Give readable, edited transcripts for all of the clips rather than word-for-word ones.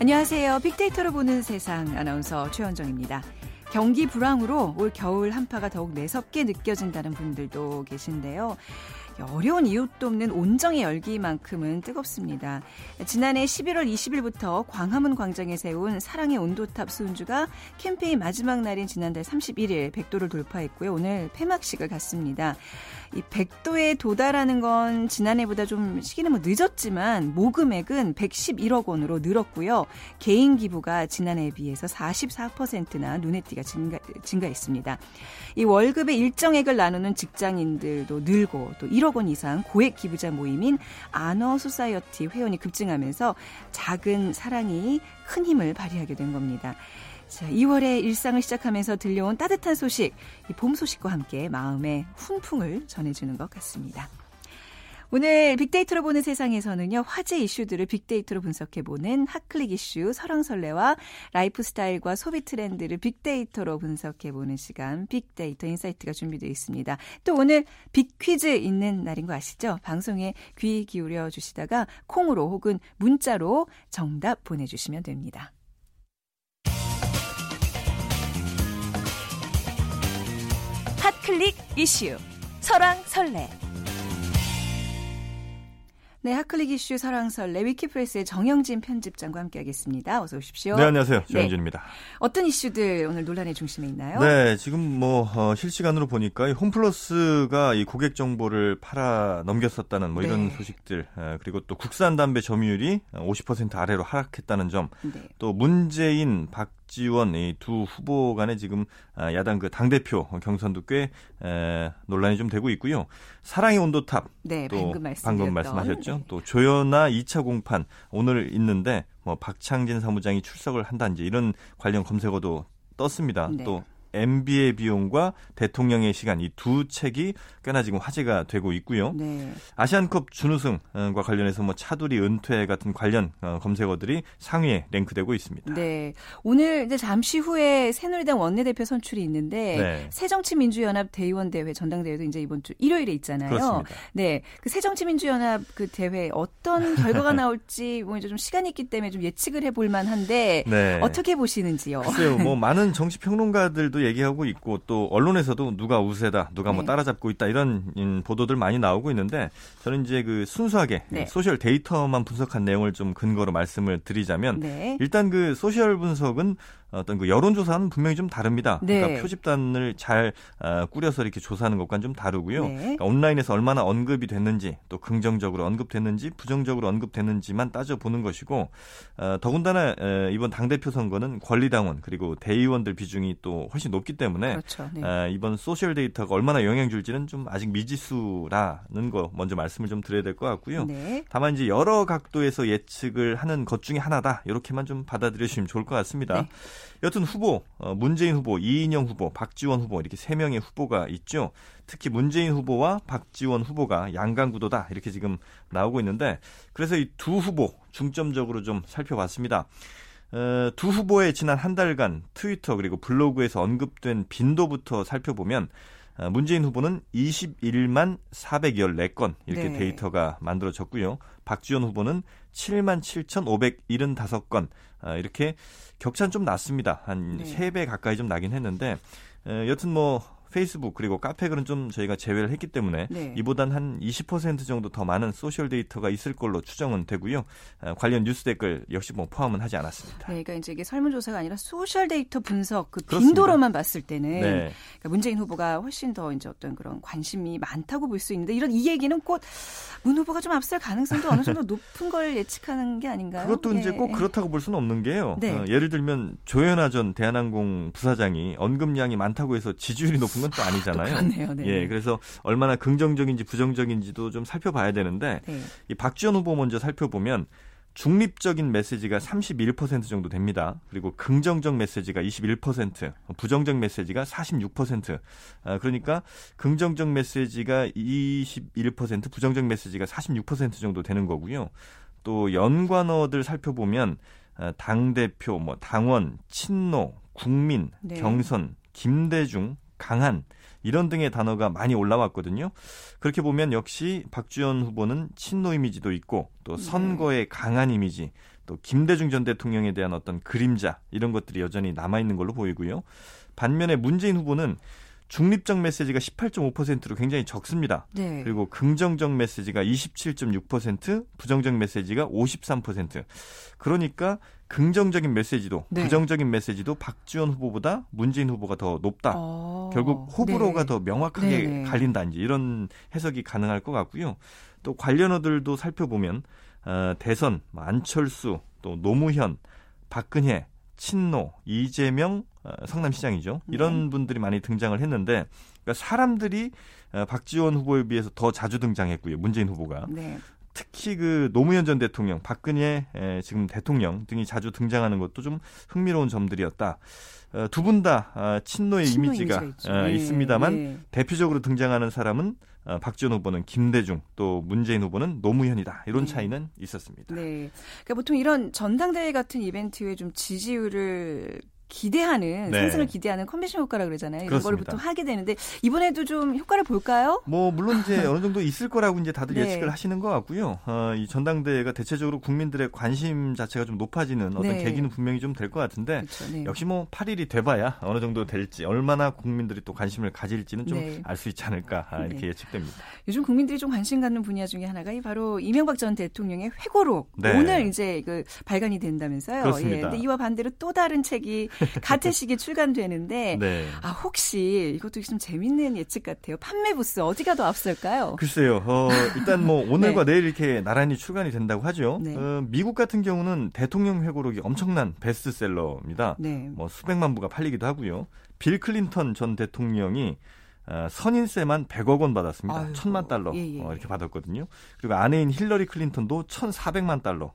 안녕하세요. 빅데이터로 보는 세상 아나운서 최원정입니다. 경기 불황으로 올 겨울 한파가 더욱 매섭게 느껴진다는 분들도 계신데요. 어려운 이웃도 없는 온정의 열기만큼은 뜨겁습니다. 지난해 11월 20일부터 광화문 광장에 세운 사랑의 온도탑 수은주가 캠페인 마지막 날인 지난달 31일 100도를 돌파했고요. 오늘 폐막식을 갖습니다. 이 100도에 도달하는 건 지난해보다 좀 시기는 늦었지만 모금액은 111억 원으로 늘었고요. 개인 기부가 지난해에 비해서 44%나 눈에 띄게 증가했습니다. 이 월급의 일정액을 나누는 직장인들도 늘고 또 1억 원 이상 고액 기부자 모임인 아너 소사이어티 회원이 급증하면서 작은 사랑이 큰 힘을 발휘하게 된 겁니다. 자, 2월의 일상을 시작하면서 들려온 따뜻한 소식, 이 봄 소식과 함께 마음의 훈풍을 전해주는 것 같습니다. 오늘 빅데이터로 보는 세상에서는요. 화제 이슈들을 빅데이터로 분석해보는 핫클릭 이슈 설왕설래와 라이프스타일과 소비 트렌드를 빅데이터로 분석해보는 시간 빅데이터 인사이트가 준비되어 있습니다. 또 오늘 빅퀴즈 있는 날인 거 아시죠? 방송에 귀 기울여 주시다가 콩으로 혹은 문자로 정답 보내주시면 됩니다. 핫클릭 이슈 설왕설래. 네, 핫클릭 이슈 설왕설래 위키프레스의 정영진 편집장과 함께하겠습니다. 어서 오십시오. 네, 안녕하세요. 정영진입니다. 네. 어떤 이슈들 오늘 논란의 중심에 있나요? 네, 지금 뭐 실시간으로 보니까 이 홈플러스가 이 고객 정보를 팔아 넘겼었다는 뭐 이런 소식들, 그리고 또 국산 담배 점유율이 50% 아래로 하락했다는 점, 또 문재인, 박지원 이 두 후보 간에 지금 야당 그 당대표 경선도 꽤 논란이 좀 되고 있고요. 사랑의 온도탑, 네, 또 방금 말씀하셨죠. 또 조연아 2차 공판 오늘 있는데 뭐 박창진 사무장이 출석을 한다 이제 이런 관련 검색어도 떴습니다. 네. 또 MB의 비용과 대통령의 시간 이 두 책이 꽤나 지금 화제가 되고 있고요. 네. 아시안컵 준우승과 관련해서 뭐 차두리 은퇴 같은 관련 검색어들이 상위에 랭크되고 있습니다. 네, 오늘 이제 잠시 후에 새누리당 원내대표 선출이 있는데 네. 새정치민주연합 대의원 대회 전당대회도 이제 이번 주 일요일에 있잖아요. 그렇습니다. 네, 그 새정치민주연합 그 대회 어떤 결과가 나올지 뭐 이제 좀 시간이 있기 때문에 좀 예측을 해볼 만한데 네. 어떻게 보시는지요? 글쎄요, 뭐 많은 정치 평론가들도 얘기하고 있고 또 언론에서도 누가 우세다, 누가 뭐 따라잡고 있다 이런 보도들 많이 나오고 있는데 저는 이제 그 순수하게 소셜 데이터만 분석한 내용을 좀 근거로 말씀을 드리자면 일단 그 소셜 분석은 어떤 그 여론조사는 분명히 좀 다릅니다. 그러니까 표집단을 잘 꾸려서 이렇게 조사하는 것과는 좀 다르고요. 그러니까 온라인에서 얼마나 언급이 됐는지 또 긍정적으로 언급됐는지 부정적으로 언급됐는지만 따져보는 것이고 더군다나 이번 당대표 선거는 권리당원 그리고 대의원들 비중이 또 훨씬 높기 때문에 그렇죠. 네. 이번 소셜 데이터가 얼마나 영향 줄지는 좀 아직 미지수라는 거 먼저 말씀을 좀 드려야 될 것 같고요. 네. 다만 이제 여러 각도에서 예측을 하는 것 중에 하나다. 이렇게만 좀 받아들여주시면 좋을 것 같습니다. 네. 여튼 후보, 문재인 후보, 이인영 후보, 박지원 후보 이렇게 세 명의 후보가 있죠. 특히 문재인 후보와 박지원 후보가 양강구도다 이렇게 지금 나오고 있는데 그래서 이 두 후보 중점적으로 좀 살펴봤습니다. 두 후보의 지난 한 달간 트위터 그리고 블로그에서 언급된 빈도부터 살펴보면 문재인 후보는 21만 414건 이렇게 데이터가 만들어졌고요. 박지원 후보는 7만 7,575건 이렇게 격차는 좀 났습니다. 한 3배 가까이 좀 나긴 했는데 여튼 뭐 페이스북 그리고 카페 글은 좀 저희가 제외를 했기 때문에 이보단 한 20% 정도 더 많은 소셜 데이터가 있을 걸로 추정은 되고요. 관련 뉴스 댓글 역시 뭐 포함은 하지 않았습니다. 네, 그러니까 이제 이게 설문조사가 아니라 소셜 데이터 분석 그 빈도로만 봤을 때는 그러니까 문재인 후보가 훨씬 더 이제 어떤 그런 관심이 많다고 볼 수 있는데 이런 이 얘기는 곧 문 후보가 좀 앞설 가능성도 어느 정도 높은 걸 예측하는 게 아닌가요? 그것도 이제 꼭 그렇다고 볼 수는 없는 게요. 예를 들면 조연아 전 대한항공 부사장이 언급량이 많다고 해서 지지율이 높은 건 또 아니잖아요. 그렇네요. 네. 예, 그래서 얼마나 긍정적인지 부정적인지도 좀 살펴봐야 되는데 이 박지원 후보 먼저 살펴보면 중립적인 메시지가 31% 정도 됩니다. 그리고 긍정적 메시지가 21%, 부정적 메시지가 46%. 그러니까 긍정적 메시지가 21%, 부정적 메시지가 46% 정도 되는 거고요. 또 연관어들 살펴보면 당대표, 뭐 당원, 친노, 국민, 경선, 김대중, 강한 이런 등의 단어가 많이 올라왔거든요. 그렇게 보면 역시 박지원 후보는 친노 이미지도 있고 또 선거의 강한 이미지 또 김대중 전 대통령에 대한 어떤 그림자 이런 것들이 여전히 남아있는 걸로 보이고요. 반면에 문재인 후보는 중립적 메시지가 18.5%로 굉장히 적습니다. 네. 그리고 긍정적 메시지가 27.6%, 부정적 메시지가 53%. 그러니까 긍정적인 메시지도 네. 부정적인 메시지도 박지원 후보보다 문재인 후보가 더 높다. 결국 호불호가 네. 더 명확하게 네네. 갈린다. 이제 이런 해석이 가능할 것 같고요. 또 관련어들도 살펴보면 대선, 안철수, 또 노무현, 박근혜, 친노, 이재명, 성남시장이죠. 이런 분들이 많이 등장을 했는데 그러니까 사람들이 박지원 후보에 비해서 더 자주 등장했고요. 문재인 후보가. 네. 특히 그 노무현 전 대통령, 박근혜 지금 대통령 등이 자주 등장하는 것도 좀 흥미로운 점들이었다. 두 분 다 친노의 이미지가 네. 있습니다만 네. 대표적으로 등장하는 사람은 박지원 후보는 김대중, 또 문재인 후보는 노무현이다. 이런 네. 차이는 있었습니다. 네. 그러니까 보통 이런 전당대회 같은 이벤트에 좀 지지율을 기대하는 네. 상승을 기대하는 컨벤션 효과라 그러잖아요. 이런 걸 보통 하게 되는데 이번에도 좀 효과를 볼까요? 뭐 물론 이제 어느 정도 있을 거라고 이제 다들 네. 예측을 하시는 것 같고요. 이 전당대회가 대체적으로 국민들의 관심 자체가 좀 높아지는 어떤 네. 계기는 분명히 좀 될 것 같은데 그렇죠. 네. 역시 뭐 8일이 돼봐야 어느 정도 될지 얼마나 국민들이 또 관심을 가질지는 좀 알 수 네. 있지 않을까 이렇게 네. 예측됩니다. 요즘 국민들이 좀 관심 갖는 분야 중에 하나가 바로 이명박 전 대통령의 회고록 네. 오늘 이제 그 발간이 된다면서요. 그렇습니다. 예. 근데 이와 반대로 또 다른 책이 같은 시기에 출간되는데 네. 아 혹시 이것도 좀 재밌는 예측 같아요. 판매 부스 어디가 더 앞설까요? 글쎄요. 일단 뭐 오늘과 네. 내일 이렇게 나란히 출간이 된다고 하죠. 네. 미국 같은 경우는 대통령 회고록이 엄청난 베스트셀러입니다. 네. 뭐 수백만 부가 팔리기도 하고요. 빌 클린턴 전 대통령이 선인세만 100억 원 받았습니다. 아이고, 1,000만 달러 예. 이렇게 받았거든요. 그리고 아내인 힐러리 클린턴도 1,400만 달러.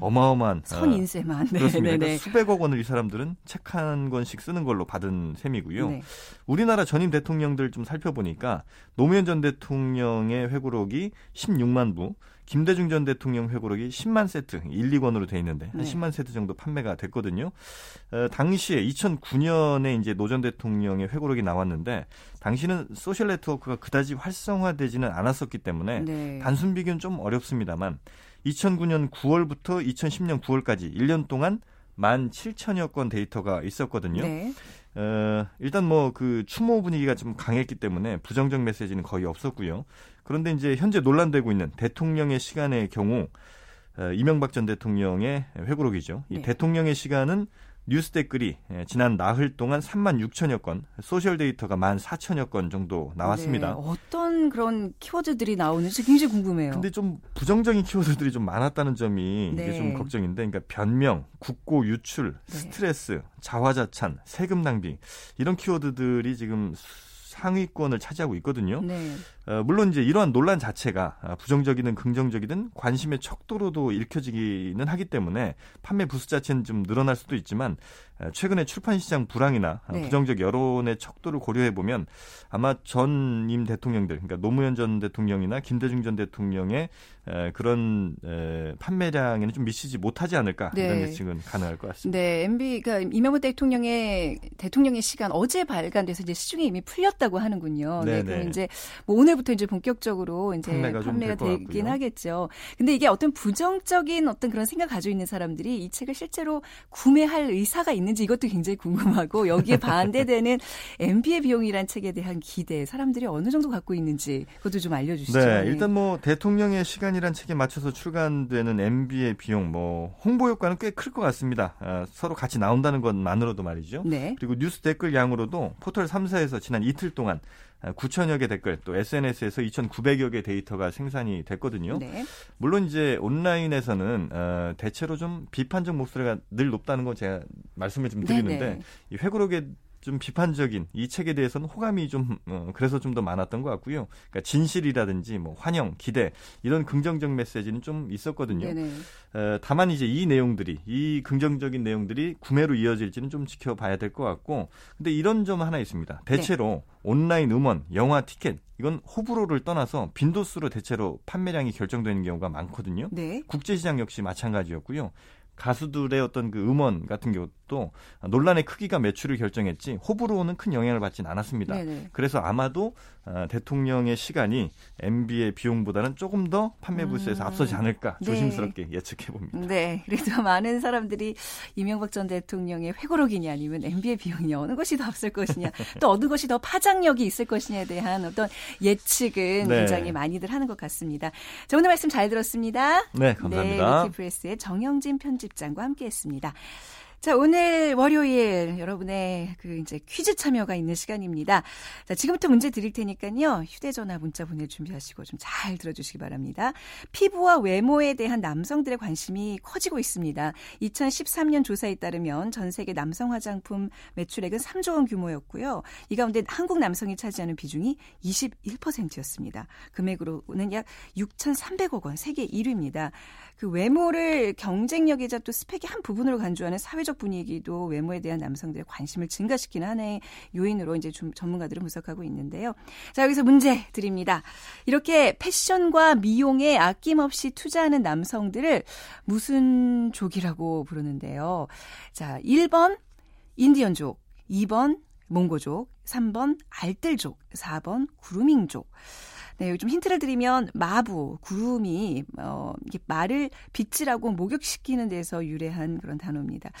어마어마한 선인세만 네, 그렇습니다. 네, 네. 그러니까 수백억 원을 이 사람들은 책 한 권씩 쓰는 걸로 받은 셈이고요. 네. 우리나라 전임 대통령들 좀 살펴보니까 노무현 전 대통령의 회고록이 16만 부, 김대중 전 대통령 회고록이 10만 세트, 1, 2권으로 돼 있는데 한 10만 세트 정도 판매가 됐거든요. 당시에 2009년에 이제 노 전 대통령의 회고록이 나왔는데 당시는 소셜 네트워크가 그다지 활성화되지는 않았었기 때문에 네. 단순 비교는 좀 어렵습니다만 2009년 9월부터 2010년 9월까지 1년 동안 17,000여 건 데이터가 있었거든요. 네. 일단 뭐 그 추모 분위기가 좀 강했기 때문에 부정적 메시지는 거의 없었고요. 그런데 이제 현재 논란되고 있는 대통령의 시간의 경우 이명박 전 대통령의 회고록이죠. 이 네. 대통령의 시간은 뉴스 댓글이 지난 나흘 동안 36,000여 건, 소셜 데이터가 14,000여 건 정도 나왔습니다. 네, 어떤 그런 키워드들이 나오는지 굉장히 궁금해요. 근데 좀 부정적인 키워드들이 좀 많았다는 점이 네. 이게 좀 걱정인데, 그러니까 변명, 국고 유출, 스트레스, 자화자찬, 세금 낭비 이런 키워드들이 지금 상위권을 차지하고 있거든요. 네. 물론 이제 이러한 논란 자체가 부정적이든 긍정적이든 관심의 척도로도 읽혀지기는 하기 때문에 판매 부수 자체는 좀 늘어날 수도 있지만 최근에 출판시장 불황이나 네. 부정적 여론의 척도를 고려해보면 아마 전임 대통령들, 그러니까 노무현 전 대통령이나 김대중 전 대통령의 그런 판매량에는 좀 미치지 못하지 않을까 네. 이런 예측은 가능할 것 같습니다. 네, 그러니까 이명박 대통령의 시간 어제 발간돼서 이제 시중에 이미 풀렸다고 하는군요. 네, 그럼 이제 뭐 오늘부터 이제 본격적으로 이제 판매가 되긴 하겠죠. 근데 이게 어떤 부정적인 어떤 그런 생각 가지고 있는 사람들이 이 책을 실제로 구매할 의사가 있는지 이것도 굉장히 궁금하고 여기에 반대되는 MB의 비용이란 책에 대한 기대 사람들이 어느 정도 갖고 있는지 그것도 좀 알려주시죠. 네, 일단 뭐 대통령의 시간이란 책에 맞춰서 출간되는 MB의 비용 뭐 홍보 효과는 꽤 클 것 같습니다. 서로 같이 나온다는 것만으로도 말이죠. 네. 그리고 뉴스 댓글 양으로도 포털 3사에서 지난 이틀 동안 9,000여 개 댓글, 또 SNS에서 2,900여 개 데이터가 생산이 됐거든요. 네. 물론 이제 온라인에서는 대체로 좀 비판적 목소리가 늘 높다는 건 제가 말씀을 좀 드리는데 네네. 이 회고록에 좀 비판적인 이 책에 대해서는 호감이 좀 그래서 좀 더 많았던 것 같고요. 그러니까 진실이라든지 뭐 환영, 기대 이런 긍정적 메시지는 좀 있었거든요. 다만 이제 이 내용들이 이 긍정적인 내용들이 구매로 이어질지는 좀 지켜봐야 될 것 같고, 근데 이런 점 하나 있습니다. 대체로 네. 온라인 음원, 영화 티켓 이건 호불호를 떠나서 빈도수로 대체로 판매량이 결정되는 경우가 많거든요. 네. 국제시장 역시 마찬가지였고요. 가수들의 어떤 그 음원 같은 경우도 논란의 크기가 매출을 결정했지 호불호는 큰 영향을 받진 않았습니다. 네네. 그래서 아마도 대통령의 시간이 MB의 비용보다는 조금 더 판매 부수에서 앞서지 않을까 조심스럽게 예측해봅니다. 네. 그래서 많은 사람들이 이명박 전 대통령의 회고록이냐 아니면 MB의 비용이냐 어느 것이 더 앞설 것이냐 또 어느 것이 더 파장력이 있을 것이냐에 대한 어떤 예측은 굉장히 많이들 하는 것 같습니다. 자, 오늘 말씀 잘 들었습니다. 네. 감사합니다. 네, 위키프레스의 정영진 편집장과 함께했습니다. 자, 오늘 월요일 여러분의 그 이제 퀴즈 참여가 있는 시간입니다. 자, 지금부터 문제 드릴 테니까요. 휴대전화 문자 보낼 준비하시고 좀 잘 들어주시기 바랍니다. 피부와 외모에 대한 남성들의 관심이 커지고 있습니다. 2013년 조사에 따르면 전 세계 남성 화장품 매출액은 3조 원 규모였고요. 이 가운데 한국 남성이 차지하는 비중이 21%였습니다. 금액으로는 약 6,300억 원, 세계 1위입니다. 그 외모를 경쟁력이자 또 스펙의 한 부분으로 간주하는 사회적 분위기도 외모에 대한 남성들의 관심을 증가시키는 하나의 요인으로 이제 좀 전문가들은 분석하고 있는데요. 자, 여기서 문제 드립니다. 이렇게 패션과 미용에 아낌없이 투자하는 남성들을 무슨 족이라고 부르는데요. 자, 1번 인디언족, 2번 몽고족, 3번 알뜰족, 4번 구루밍족. 네, 여기 좀 힌트를 드리면 마부, 구름이 이게 말을 빗질하고 목욕시키는 데서 유래한 그런 단어입니다.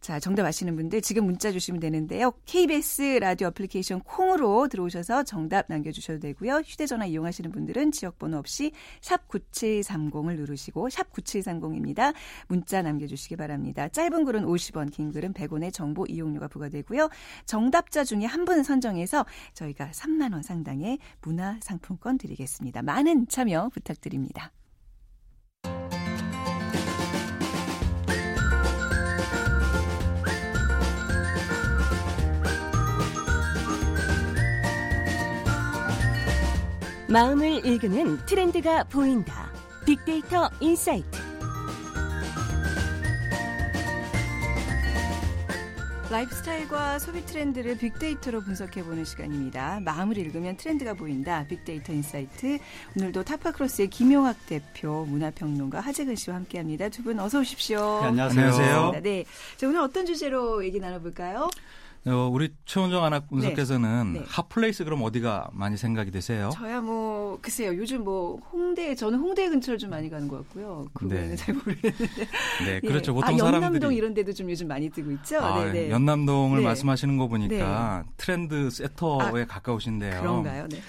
자, 정답 아시는 분들 지금 문자 주시면 되는데요. KBS 라디오 애플리케이션 콩으로 들어오셔서 정답 남겨주셔도 되고요. 휴대전화 이용하시는 분들은 지역번호 없이 샵 9730을 누르시고 샵 9730입니다. 문자 남겨주시기 바랍니다. 짧은 글은 50원, 긴 글은 100원의 정보 이용료가 부과되고요. 정답자 중에 한 분 선정해서 저희가 3만 원 상당의 문화상품권 드리겠습니다. 많은 참여 부탁드립니다. 마음을 읽는 트렌드가 보인다. 빅데이터 인사이트. 라이프스타일과 소비 트렌드를 빅데이터로 분석해보는 시간입니다. 마음을 읽으면 트렌드가 보인다. 빅데이터 인사이트. 오늘도 타파크로스의 김용학 대표, 문화평론가 하재근 씨와 함께합니다. 두 분 어서 오십시오. 네, 안녕하세요. 네, 자, 오늘 어떤 주제로 얘기 나눠볼까요? 우리 최원정 아나 분석께서는 핫플레이스 그럼 어디가 많이 생각이 되세요? 저야 뭐 글쎄요. 요즘 뭐 홍대, 저는 홍대 근처를 좀 많이 가는 것 같고요. 그 외에는 잘 모르겠는데. 네, 그렇죠. 보통 사람들이. 연남동 이런 데도 좀 요즘 많이 뜨고 있죠. 연남동을 말씀하시는 거 보니까 트렌드 세터에 가까우신데요. 그런가요? 네.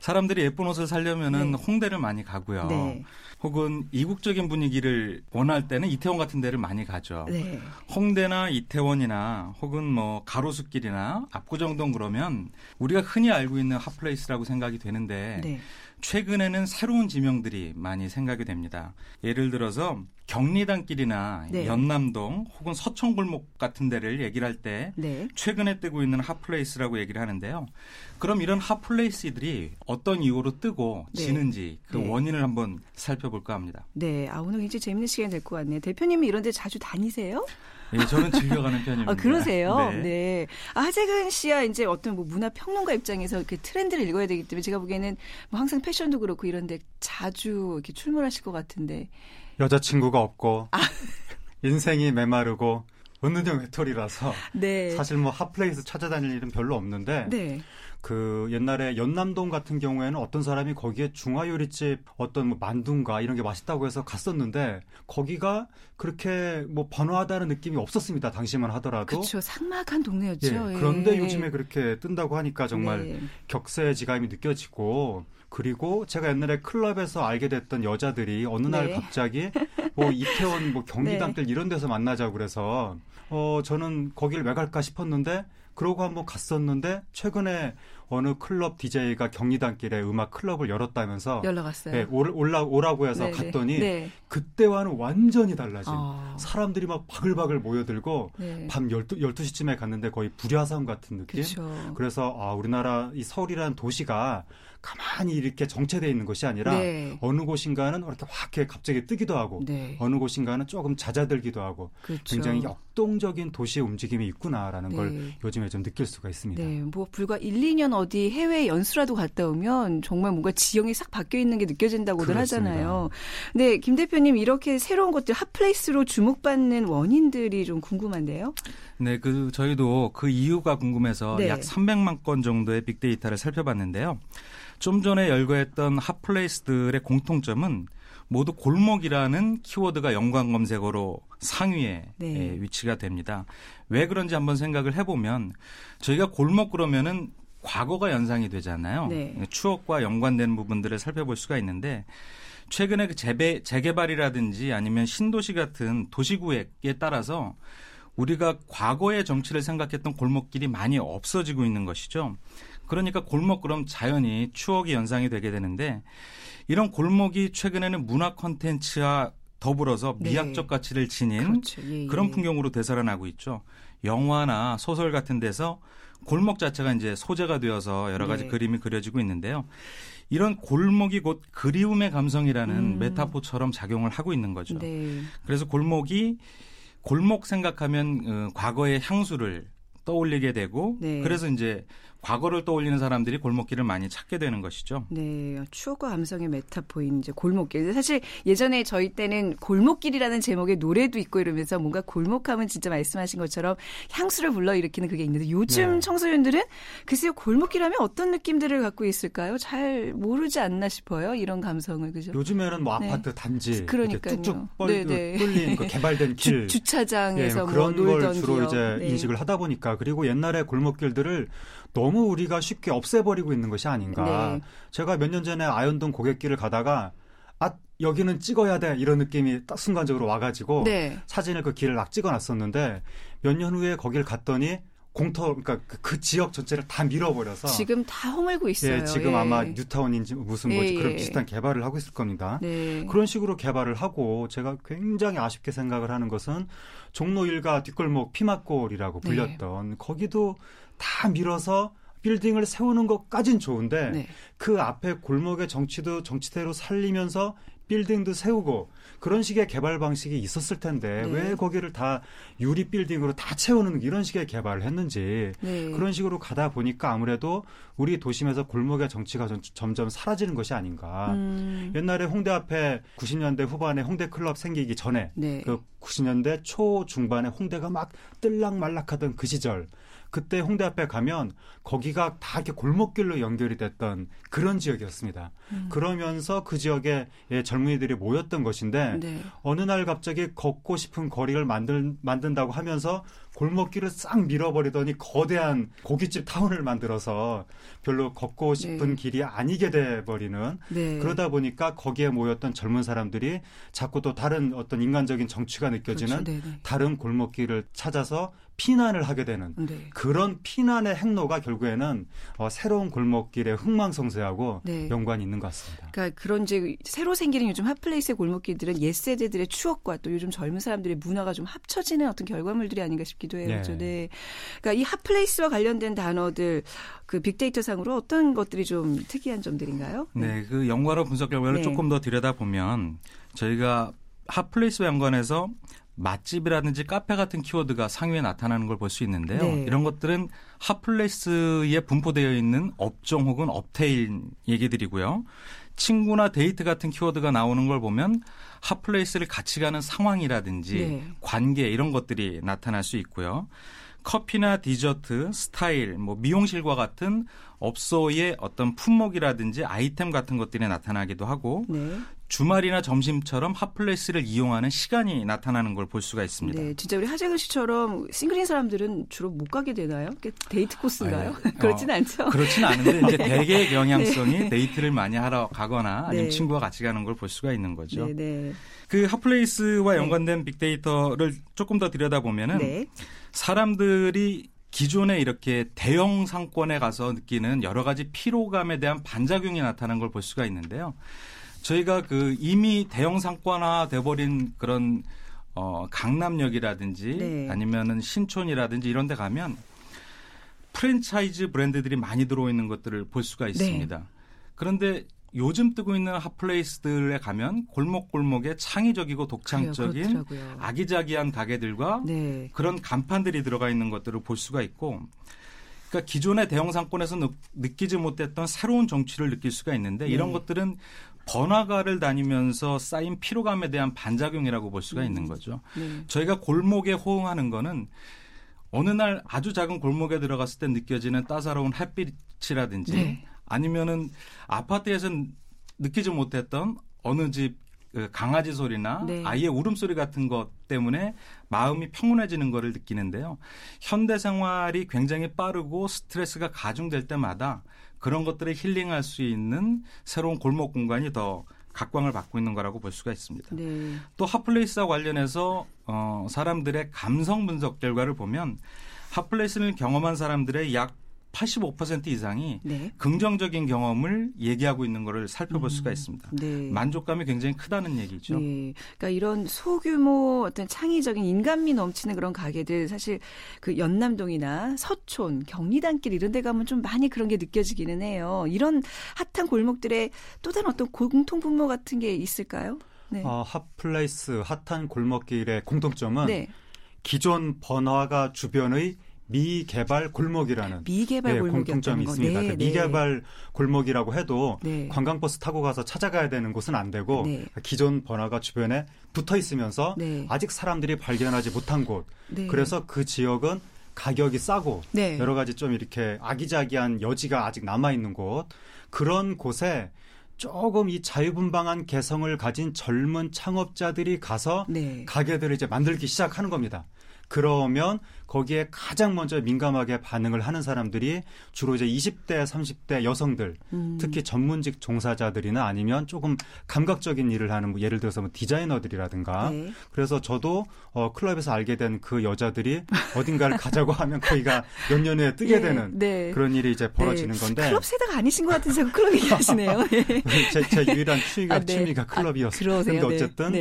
사람들이 예쁜 옷을 사려면은 홍대를 많이 가고요. 네. 혹은 이국적인 분위기를 원할 때는 이태원 같은 데를 많이 가죠. 네. 홍대나 이태원이나 혹은 뭐 가로수길이나 압구정동 그러면 우리가 흔히 알고 있는 핫플레이스라고 생각이 되는데 최근에는 새로운 지명들이 많이 생각이 됩니다. 예를 들어서 경리단길이나 연남동 혹은 서천골목 같은 데를 얘기를 할 때 최근에 뜨고 있는 핫플레이스라고 얘기를 하는데요. 그럼 이런 핫플레이스들이 어떤 이유로 뜨고 지는지 그 원인을 한번 살펴볼까 합니다. 네, 아, 오늘 굉장히 재밌는 시간이 될 것 같네요. 대표님이 이런 데 자주 다니세요? 네, 저는 즐겨가는 편입니다. 아, 그러세요? 네. 아, 하재근 씨야 이제 어떤 뭐 문화 평론가 입장에서 이렇게 트렌드를 읽어야 되기 때문에 제가 보기에는 뭐 항상 패션도 그렇고 이런데 자주 이렇게 출몰하실 것 같은데. 여자친구가 없고 인생이 메마르고 은둔형 외톨이라서 사실 뭐 핫플레이스 찾아다닐 일은 별로 없는데 그 옛날에 연남동 같은 경우에는 어떤 사람이 거기에 중화요리집 어떤 뭐 만두인가 이런 게 맛있다고 해서 갔었는데 거기가 그렇게 뭐 번화하다는 느낌이 없었습니다. 당시만 하더라도. 그렇죠. 삭막한 동네였죠. 예. 그런데 요즘에 그렇게 뜬다고 하니까 정말 격세지감이 느껴지고 그리고 제가 옛날에 클럽에서 알게 됐던 여자들이 어느 날 갑자기 뭐 이태원 뭐 경리단길 이런 데서 만나자고 그래서 저는 거길 왜 갈까 싶었는데 그러고 한번 갔었는데 최근에 어느 클럽 DJ가 경리단길에 음악 클럽을 열었다면서 연락 왔어요. 네, 올라오라고 해서 갔더니 그때와는 완전히 달라진 사람들이 막 바글바글 모여들고 밤 12시쯤에 갔는데 거의 불야사음 같은 느낌. 그쵸. 그래서 아, 우리나라 이 서울이라는 도시가 가만히 이렇게 정체되어 있는 것이 아니라 어느 곳인가는 이렇게 확 갑자기 뜨기도 하고 어느 곳인가는 조금 잦아들기도 하고 굉장히 역동적인 도시의 움직임이 있구나라는 걸 요즘에 좀 느낄 수가 있습니다. 네, 뭐 불과 1, 2년 어디 해외 연수라도 갔다 오면 정말 뭔가 지형이 싹 바뀌어 있는 게 느껴진다고들 그렇습니다. 하잖아요. 근데 김 대표님 이렇게 새로운 것들 핫플레이스로 주목받는 원인들이 좀 궁금한데요. 네, 저희도 그 이유가 궁금해서 약 300만 건 정도의 빅데이터를 살펴봤는데요. 좀 전에 열거했던 핫플레이스들의 공통점은 모두 골목이라는 키워드가 연관 검색어로 상위에 위치가 됩니다. 왜 그런지 한번 생각을 해보면 저희가 골목 그러면은 과거가 연상이 되잖아요. 네. 추억과 연관된 부분들을 살펴볼 수가 있는데 최근에 재개발이라든지 아니면 신도시 같은 도시구획에 따라서 우리가 과거의 정치를 생각했던 골목길이 많이 없어지고 있는 것이죠. 그러니까 골목 그럼 자연히 추억이 연상이 되게 되는데 이런 골목이 최근에는 문화 콘텐츠와 더불어서 미학적 가치를 지닌 그런 풍경으로 되살아나고 있죠. 영화나 소설 같은 데서 골목 자체가 이제 소재가 되어서 여러 가지 그림이 그려지고 있는데요. 이런 골목이 곧 그리움의 감성이라는 메타포처럼 작용을 하고 있는 거죠. 네. 그래서 골목 생각하면 과거의 향수를 떠올리게 되고 그래서 이제 과거를 떠올리는 사람들이 골목길을 많이 찾게 되는 것이죠. 네, 추억과 감성의 메타포인 이제 골목길. 사실 예전에 저희 때는 골목길이라는 제목의 노래도 있고 이러면서 뭔가 골목하면 진짜 말씀하신 것처럼 향수를 불러일으키는 그게 있는데 요즘 청소년들은 글쎄요 골목길하면 어떤 느낌들을 갖고 있을까요? 잘 모르지 않나 싶어요. 이런 감성을 그죠? 요즘에는 뭐 아파트 단지 쭉쭉 뚫린 그 개발된 길, 주차장에서 그런 뭐 놀던 걸 주로 기억. 이제 인식을 하다 보니까 그리고 옛날에 골목길들을 너무 우리가 쉽게 없애버리고 있는 것이 아닌가. 네. 제가 몇 년 전에 아현동 고갯길을 가다가 여기는 찍어야 돼 이런 느낌이 딱 순간적으로 와가지고 사진을 그 길을 막 찍어놨었는데 몇 년 후에 거길 갔더니 그러니까 그 지역 전체를 다 밀어버려서 지금 다 허물고 있어요. 예, 지금 아마 뉴타운인지 무슨 그런 비슷한 개발을 하고 있을 겁니다. 네. 그런 식으로 개발을 하고 제가 굉장히 아쉽게 생각을 하는 것은 종로 1가 뒷골목 피막골이라고 불렸던 거기도 다 밀어서 빌딩을 세우는 것까진 좋은데 그 앞에 골목의 정치도 정치대로 살리면서 빌딩도 세우고 그런 식의 개발 방식이 있었을 텐데 왜 거기를 다 유리 빌딩으로 다 채우는 이런 식의 개발을 했는지 그런 식으로 가다 보니까 아무래도 우리 도심에서 골목의 정치가 점점 사라지는 것이 아닌가. 옛날에 홍대 앞에 90년대 후반에 홍대 클럽 생기기 전에 그 90년대 초 중반에 홍대가 막 뜰락말락하던 그 시절 그때 홍대 앞에 가면 거기가 다 이렇게 골목길로 연결이 됐던 그런 지역이었습니다. 그러면서 그 지역에 젊은이들이 모였던 것인데 어느 날 갑자기 걷고 싶은 거리를 만든다고 하면서 골목길을 싹 밀어버리더니 거대한 고깃집 타운을 만들어서 별로 걷고 싶은 길이 아니게 돼버리는 그러다 보니까 거기에 모였던 젊은 사람들이 자꾸 또 다른 어떤 인간적인 정취가 느껴지는 다른 골목길을 찾아서 피난을 하게 되는 그런 피난의 행로가 결국에는 새로운 골목길의 흥망성쇠하고 연관이 있는 것 같습니다. 그러니까 그런 이제 새로 생기는 요즘 핫플레이스의 골목길들은 옛 세대들의 추억과 또 요즘 젊은 사람들의 문화가 좀 합쳐지는 어떤 결과물들이 아닌가 싶기도 해요. 그렇죠? 네. 그러니까 이 핫플레이스와 관련된 단어들 그 빅데이터 상으로 어떤 것들이 좀 특이한 점들인가요? 네, 그 연관어 분석 결과를 조금 더 들여다보면 저희가 핫플레이스와 연관해서 맛집이라든지 카페 같은 키워드가 상위에 나타나는 걸 볼 수 있는데요. 이런 것들은 핫플레이스에 분포되어 있는 업종 혹은 업태인 얘기들이고요. 친구나 데이트 같은 키워드가 나오는 걸 보면 핫플레이스를 같이 가는 상황이라든지 관계 이런 것들이 나타날 수 있고요. 커피나 디저트, 스타일, 뭐 미용실과 같은 업소의 어떤 품목이라든지 아이템 같은 것들이 나타나기도 하고 주말이나 점심처럼 핫플레이스를 이용하는 시간이 나타나는 걸 볼 수가 있습니다. 네, 진짜 우리 하재근 씨처럼 싱글인 사람들은 주로 못 가게 되나요? 데이트 코스인가요? 그렇진 않죠. 그렇진 않은데 이제 대개의 경향성이 데이트를 많이 하러 가거나 아니면 친구와 같이 가는 걸 볼 수가 있는 거죠. 그 핫플레이스와 연관된 빅데이터를 조금 더 들여다보면은 사람들이 기존에 이렇게 대형 상권에 가서 느끼는 여러 가지 피로감에 대한 반작용이 나타나는 걸 볼 수가 있는데요. 저희가 그 이미 대형 상권화 돼버린 그런 강남역이라든지 아니면은 신촌이라든지 이런 데 가면 프랜차이즈 브랜드들이 많이 들어오는 것들을 볼 수가 있습니다. 그런데 요즘 뜨고 있는 핫플레이스들에 가면 골목골목에 창의적이고 독창적인 아기자기한 가게들과 그런 간판들이 들어가 있는 것들을 볼 수가 있고 그러니까 기존의 대형 상권에서 느끼지 못했던 새로운 정치를 느낄 수가 있는데 이런 것들은 번화가를 다니면서 쌓인 피로감에 대한 반작용이라고 볼 수가 있는 거죠. 저희가 골목에 호응하는 거는 어느 날 아주 작은 골목에 들어갔을 때 느껴지는 따사로운 햇빛이라든지 네. 아니면은 아파트에서 느끼지 못했던 어느 집 강아지 소리나 네. 아이의 울음소리 같은 것 때문에 마음이 평온해지는 것을 느끼는데요. 현대 생활이 굉장히 빠르고 스트레스가 가중될 때마다 그런 것들을 힐링할 수 있는 새로운 골목 공간이 더 각광을 받고 있는 거라고 볼 수가 있습니다. 네. 또 핫플레이스와 관련해서 사람들의 감성 분석 결과를 보면 핫플레이스를 경험한 사람들의 약 85% 이상이 네. 긍정적인 경험을 얘기하고 있는 것을 살펴볼 수가 있습니다. 네. 만족감이 굉장히 크다는 얘기죠. 네. 그러니까 이런 소규모 어떤 창의적인 인간미 넘치는 그런 가게들 사실 그 연남동이나 서촌, 경리단길 이런 데 가면 좀 많이 그런 게 느껴지기는 해요. 이런 핫한 골목들의 또 다른 어떤 공통 분모 같은 게 있을까요? 네. 핫플레이스, 핫한 골목길의 공통점은 네. 기존 번화가 주변의 미개발 골목이라는 공통점이 있습니다. 네, 그러니까 미개발 골목이라고 해도 관광버스 타고 가서 찾아가야 되는 곳은 안 되고 기존 번화가 주변에 붙어 있으면서 아직 사람들이 발견하지 못한 곳. 그래서 그 지역은 가격이 싸고 여러 가지 좀 이렇게 아기자기한 여지가 아직 남아있는 곳. 그런 곳에 조금 이 자유분방한 개성을 가진 젊은 창업자들이 가서 가게들을 이제 만들기 시작하는 겁니다. 그러면 거기에 가장 먼저 민감하게 반응을 하는 사람들이 주로 이제 20대, 30대 여성들, 특히 전문직 종사자들이나 아니면 조금 감각적인 일을 하는 뭐 예를 들어서 뭐 디자이너들이라든가. 그래서 저도 클럽에서 알게 된 그 여자들이 어딘가를 가자고 하면 거기가 몇 년 후에 뜨게 되는 그런 일이 이제 벌어지는 건데. 클럽 세대가 아니신 것 같은데 클럽 얘기하시네요. 제 유일한 취미가 클럽이었어요. 그런데 어쨌든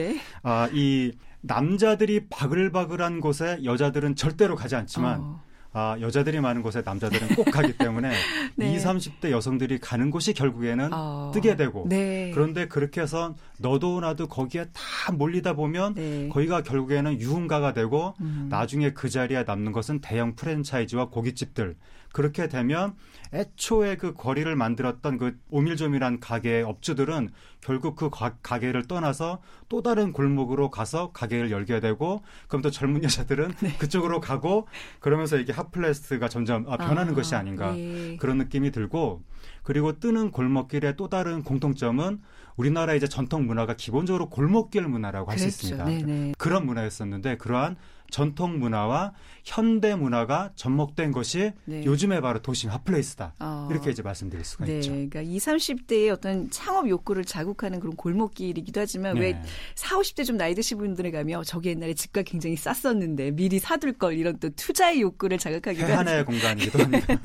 이 남자들이 바글바글한 곳에 여자들은 절대로 가지 않지만 여자들이 많은 곳에 남자들은 꼭 가기 때문에 20, 30대 여성들이 가는 곳이 결국에는 뜨게 되고 그런데 그렇게 해서 너도 나도 거기에 다 몰리다 보면 거기가 결국에는 유흥가가 되고 나중에 그 자리에 남는 것은 대형 프랜차이즈와 고깃집들. 그렇게 되면 애초에 그 거리를 만들었던 그 오밀조밀한 가게의 업주들은 결국 그 가게를 떠나서 또 다른 골목으로 가서 가게를 열게 되고 그럼 또 젊은 여자들은 그쪽으로 가고 그러면서 이게 핫플레이스가 점점 변하는 것이 아닌가 그런 느낌이 들고 그리고 뜨는 골목길의 또 다른 공통점은 우리나라 이제 전통 문화가 기본적으로 골목길 문화라고 할 수 있습니다. 네네. 그런 문화였었는데 그러한 전통 문화와 현대 문화가 접목된 것이 요즘에 바로 도심 핫플레이스다. 이렇게 이제 말씀드릴 수가 있죠. 그러니까 20, 30대의 어떤 창업 욕구를 자극하는 그런 골목길이기도 하지만 왜 40, 50대 좀 나이 드신 분들에 가면 저기 옛날에 집값 굉장히 쌌었는데 미리 사둘 걸 이런 또 투자의 욕구를 자극하기도 하죠. 하나의 공간이기도 합니다.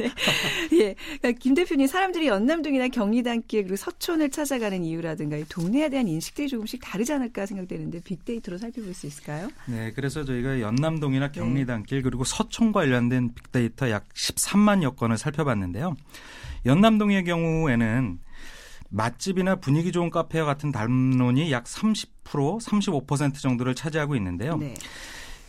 예, 그러니까 김 대표님 사람들이 연남동이나 경리단길 그리고 서촌을 찾아가는 이유라든가 이 동네에 대한 인식들이 조금씩 다르지 않을까 생각되는데 빅데이터로 살펴볼 수 있을까요? 네, 그래서 저희가 연남동이나 경리단길 그리고 서촌과 관련된 빅데이터 약 13만여 건을 살펴봤는데요. 연남동의 경우에는 맛집이나 분위기 좋은 카페와 같은 담론이 약 30%, 35% 정도를 차지하고 있는데요.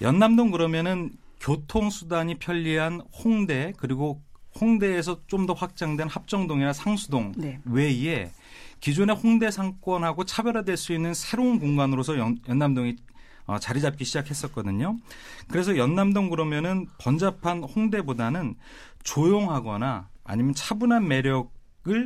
연남동 그러면은 교통수단이 편리한 홍대 그리고 홍대에서 좀 더 확장된 합정동이나 상수동 외에 기존의 홍대 상권하고 차별화될 수 있는 새로운 공간으로서 연남동이 자리 잡기 시작했었거든요. 그래서 연남동 그러면은 번잡한 홍대보다는 조용하거나 아니면 차분한 매력을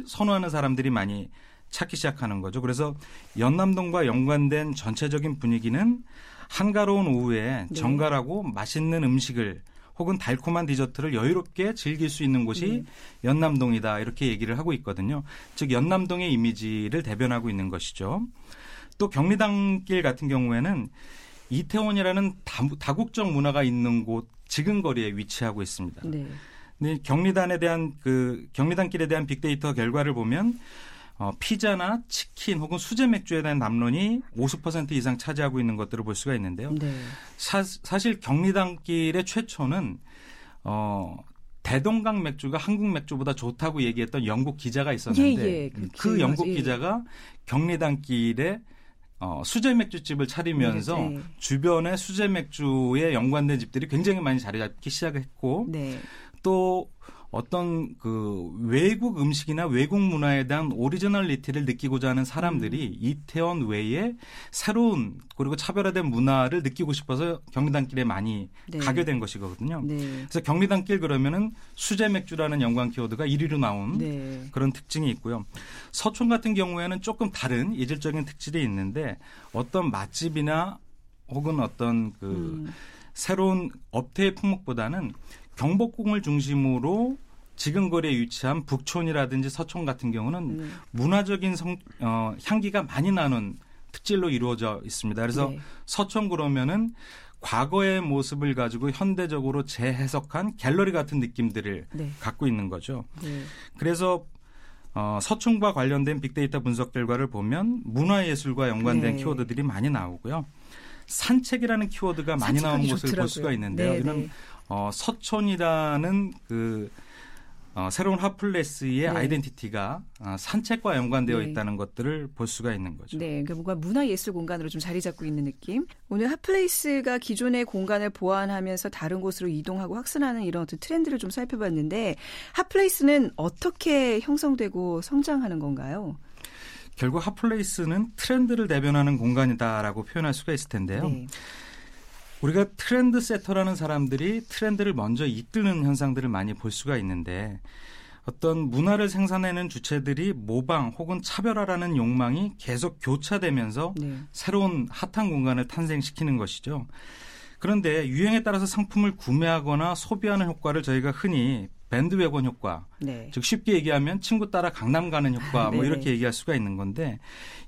선호하는 사람들이 많이 찾기 시작하는 거죠. 그래서 연남동과 연관된 전체적인 분위기는 한가로운 오후에 정갈하고 맛있는 음식을 혹은 달콤한 디저트를 여유롭게 즐길 수 있는 곳이 연남동이다 이렇게 얘기를 하고 있거든요. 즉 연남동의 이미지를 대변하고 있는 것이죠. 또 경리단길 같은 경우에는 이태원이라는 다국적 문화가 있는 곳 지근 거리에 위치하고 있습니다. 근데 경리단길에 대한 빅데이터 결과를 보면 피자나 치킨 혹은 수제 맥주에 대한 담론이 50% 이상 차지하고 있는 것들을 볼 수가 있는데요. 사실 경리단길의 최초는 대동강 맥주가 한국 맥주보다 좋다고 얘기했던 영국 기자가 있었는데 그 영국 기자가 경리단길에 수제 맥주집을 차리면서 주변에 수제 맥주에 연관된 집들이 굉장히 많이 자리 잡기 시작했고 또 어떤 그 외국 음식이나 외국 문화에 대한 오리지널리티를 느끼고자 하는 사람들이 이태원 외에 새로운 그리고 차별화된 문화를 느끼고 싶어서 경리단길에 많이 네. 가게 된 것이거든요. 네. 그래서 경리단길 그러면은 수제 맥주라는 연관 키워드가 1위로 나온 네. 그런 특징이 있고요. 서촌 같은 경우에는 조금 다른 이질적인 특질이 있는데 어떤 맛집이나 혹은 어떤 그 새로운 업태의 품목보다는 경복궁을 중심으로 지금 거리에 위치한 북촌이라든지 서촌 같은 경우는 문화적인 향기가 많이 나는 특질로 이루어져 있습니다. 그래서 네. 서촌 그러면은 과거의 모습을 가지고 현대적으로 재해석한 갤러리 같은 느낌들을 네. 갖고 있는 거죠. 네. 그래서 서촌과 관련된 빅데이터 분석 결과를 보면 문화예술과 연관된 네. 키워드들이 많이 나오고요. 산책이라는 키워드가 많이 나오는 것을 볼 수가 있는데요. 네, 이런 네. 서촌이라는 그 새로운 핫플레이스의 네. 아이덴티티가 산책과 연관되어 네. 있다는 것들을 볼 수가 있는 거죠. 네, 그러니까 뭔가 문화예술 공간으로 좀 자리 잡고 있는 느낌. 오늘 핫플레이스가 기존의 공간을 보완하면서 다른 곳으로 이동하고 확산하는 이런 어떤 트렌드를 좀 살펴봤는데 핫플레이스는 어떻게 형성되고 성장하는 건가요? 결국 핫플레이스는 트렌드를 대변하는 공간이다라고 표현할 수가 있을 텐데요. 네. 우리가 트렌드 세터라는 사람들이 트렌드를 먼저 이끄는 현상들을 많이 볼 수가 있는데 어떤 문화를 생산하는 주체들이 모방 혹은 차별화라는 욕망이 계속 교차되면서 네. 새로운 핫한 공간을 탄생시키는 것이죠. 그런데 유행에 따라서 상품을 구매하거나 소비하는 효과를 저희가 흔히 밴드웨건 효과, 네. 즉 쉽게 얘기하면 친구 따라 강남 가는 효과 뭐 이렇게 얘기할 수가 있는 건데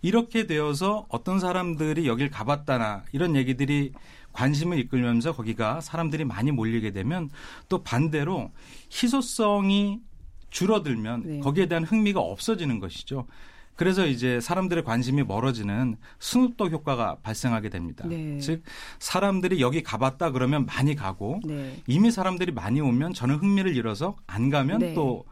이렇게 되어서 어떤 사람들이 여길 가봤다나 이런 얘기들이 관심을 이끌면서 거기가 사람들이 많이 몰리게 되면 또 반대로 희소성이 줄어들면 네. 거기에 대한 흥미가 없어지는 것이죠. 그래서 이제 사람들의 관심이 멀어지는 스눕독 효과가 발생하게 됩니다. 네. 즉 사람들이 여기 가봤다 그러면 많이 가고 네. 이미 사람들이 많이 오면 저는 흥미를 잃어서 안 가면 네. 또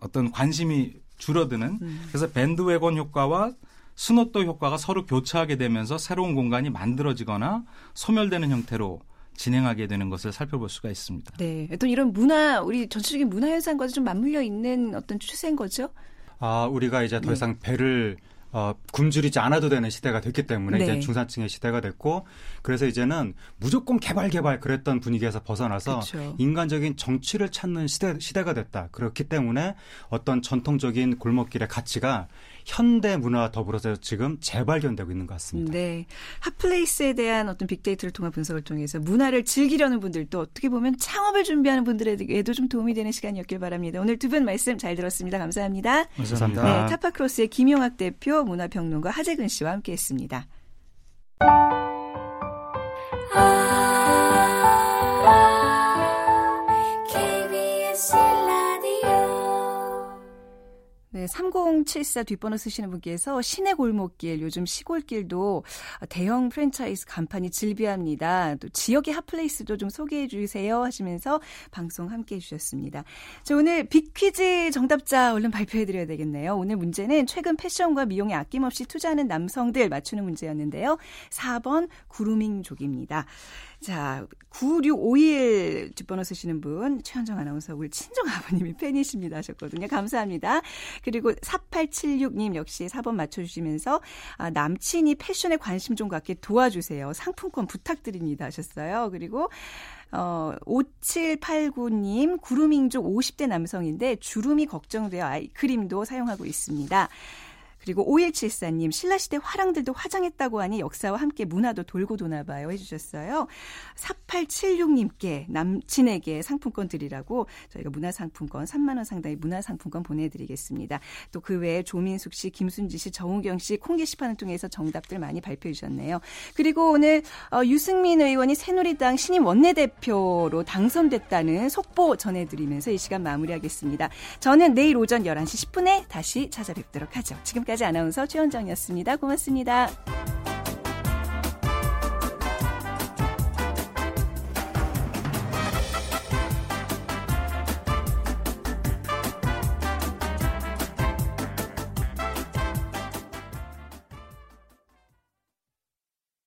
어떤 관심이 줄어드는 그래서 밴드웨건 효과와 스눕독 효과가 서로 교차하게 되면서 새로운 공간이 만들어지거나 소멸되는 형태로 진행하게 되는 것을 살펴볼 수가 있습니다. 네, 어떤 이런 문화, 우리 전체적인 문화 현상과 좀 맞물려 있는 어떤 추세인 거죠? 아, 우리가 이제 더 이상 배를 굶주리지 않아도 되는 시대가 됐기 때문에 네. 이제 중산층의 시대가 됐고 그래서 이제는 무조건 개발 그랬던 분위기에서 벗어나서 그쵸. 인간적인 정취를 찾는 시대가 됐다. 그렇기 때문에 어떤 전통적인 골목길의 가치가 현대 문화와 더불어서 지금 재발견되고 있는 것 같습니다. 네, 핫플레이스에 대한 어떤 빅데이터를 통한 분석을 통해서 문화를 즐기려는 분들도 어떻게 보면 창업을 준비하는 분들에게도 좀 도움이 되는 시간이었길 바랍니다. 오늘 두 분 말씀 잘 들었습니다. 감사합니다. 감사합니다. 네, 타파크로스의 김용학 대표, 문화평론가 하재근 씨와 함께했습니다. 네, 3074 뒷번호 쓰시는 분께서 시내 골목길, 요즘 시골길도 대형 프랜차이즈 간판이 즐비합니다. 또 지역의 핫플레이스도 좀 소개해 주세요 하시면서 방송 함께해 주셨습니다. 자, 오늘 빅퀴즈 정답자 얼른 발표해 드려야 되겠네요. 오늘 문제는 최근 패션과 미용에 아낌없이 투자하는 남성들 맞추는 문제였는데요. 4번 그루밍족입니다. 자, 9651 뒷번호 쓰시는 분, 최원정 아나운서 우리 친정 아버님이 팬이십니다 하셨거든요. 감사합니다. 그리고 4876님 역시 4번 맞춰주시면서 남친이 패션에 관심 좀 갖게 도와주세요. 상품권 부탁드립니다 하셨어요. 그리고 5789님 그루밍족 50대 남성인데 주름이 걱정되어 아이크림도 사용하고 있습니다. 그리고 5174님 신라시대 화랑들도 화장했다고 하니 역사와 함께 문화도 돌고 도나 봐요 해주셨어요. 4876님께 남친에게 상품권 드리라고 저희가 문화상품권 3만 원 상당의 문화상품권 보내드리겠습니다. 또 그 외에 조민숙 씨, 김순지 씨, 정우경 씨 콩 게시판을 통해서 정답들 많이 발표해 주셨네요. 그리고 오늘 유승민 의원이 새누리당 신임 원내대표로 당선됐다는 속보 전해드리면서 이 시간 마무리하겠습니다. 저는 내일 오전 11시 10분에 다시 찾아뵙도록 하죠. 지금까지 아나운서 최원정이었습니다. 고맙습니다.